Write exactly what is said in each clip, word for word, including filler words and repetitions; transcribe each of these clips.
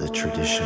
the tradition.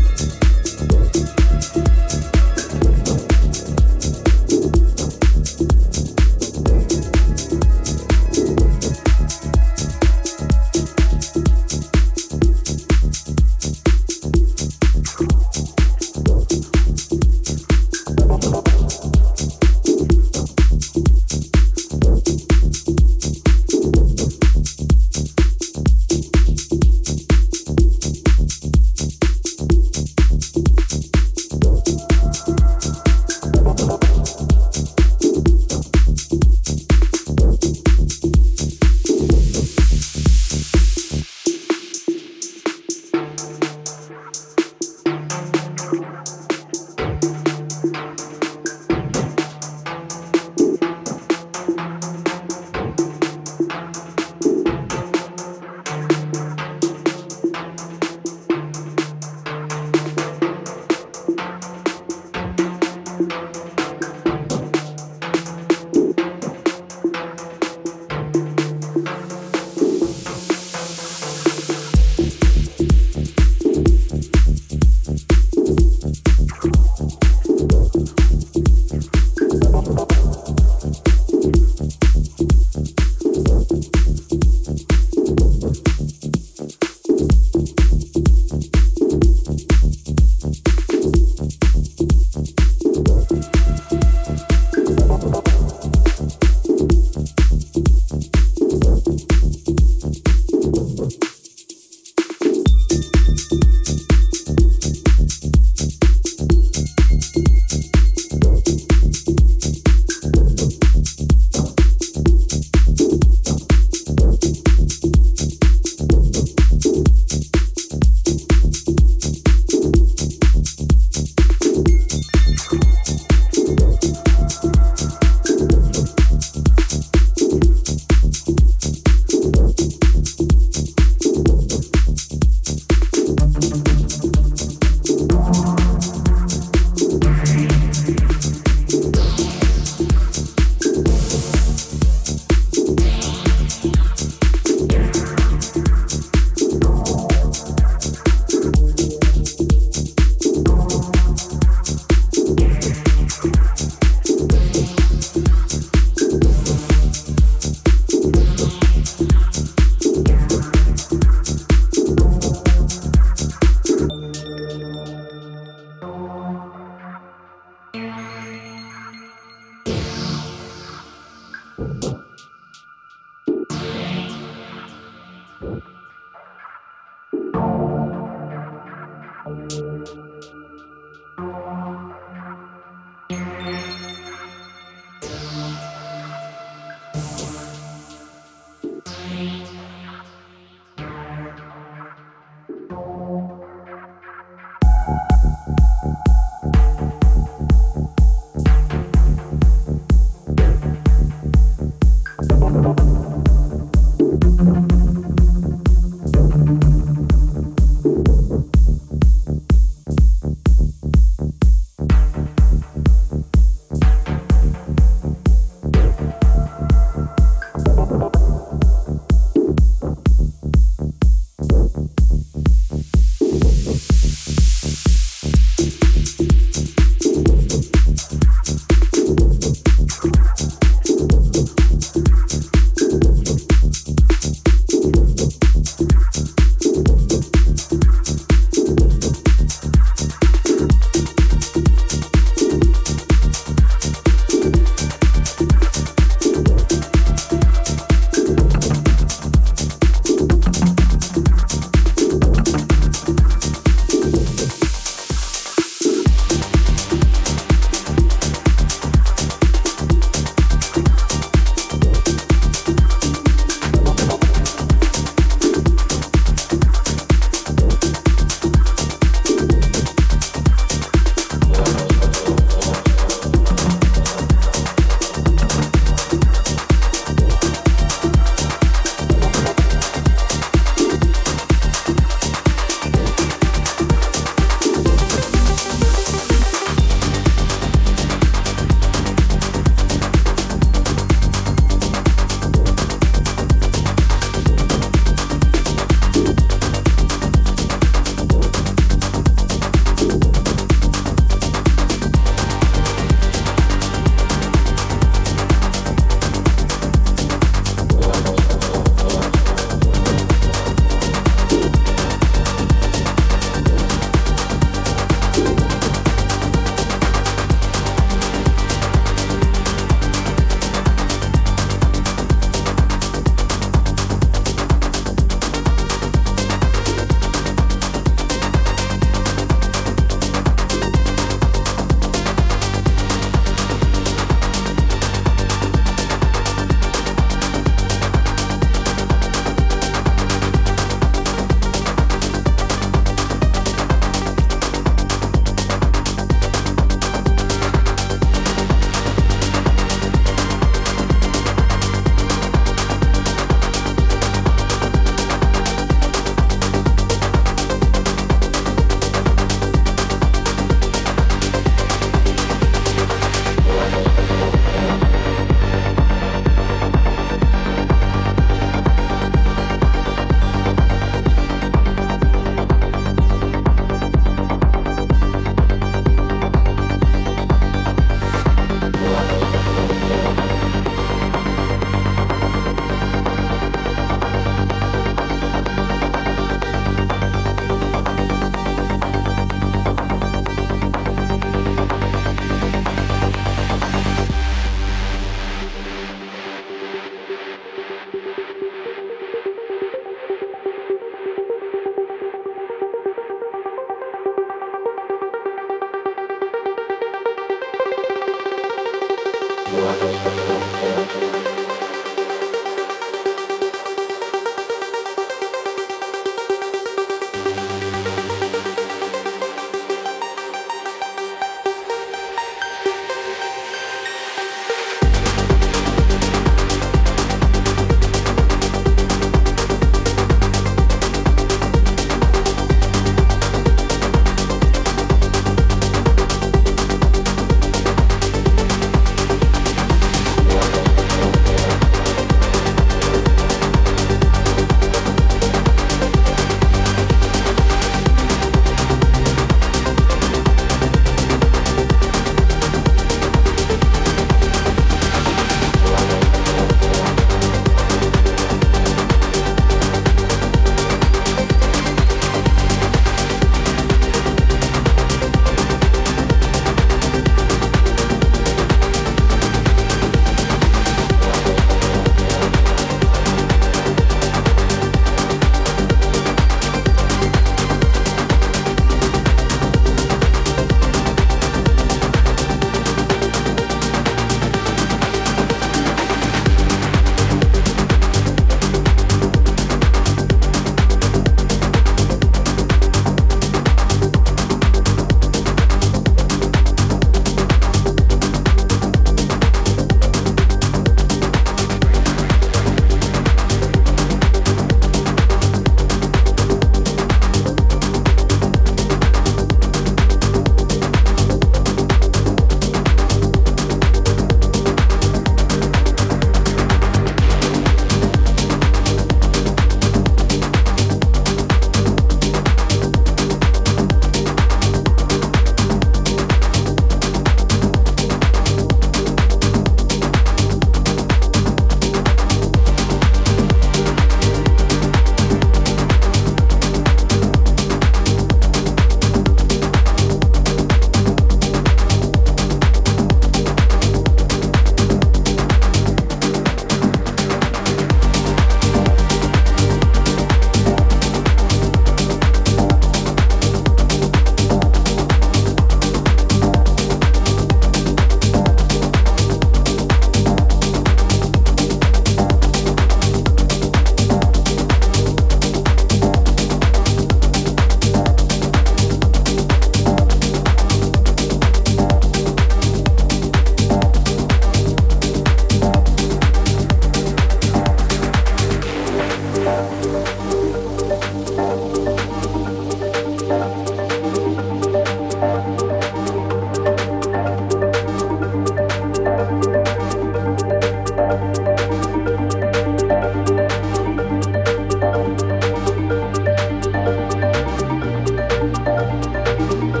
We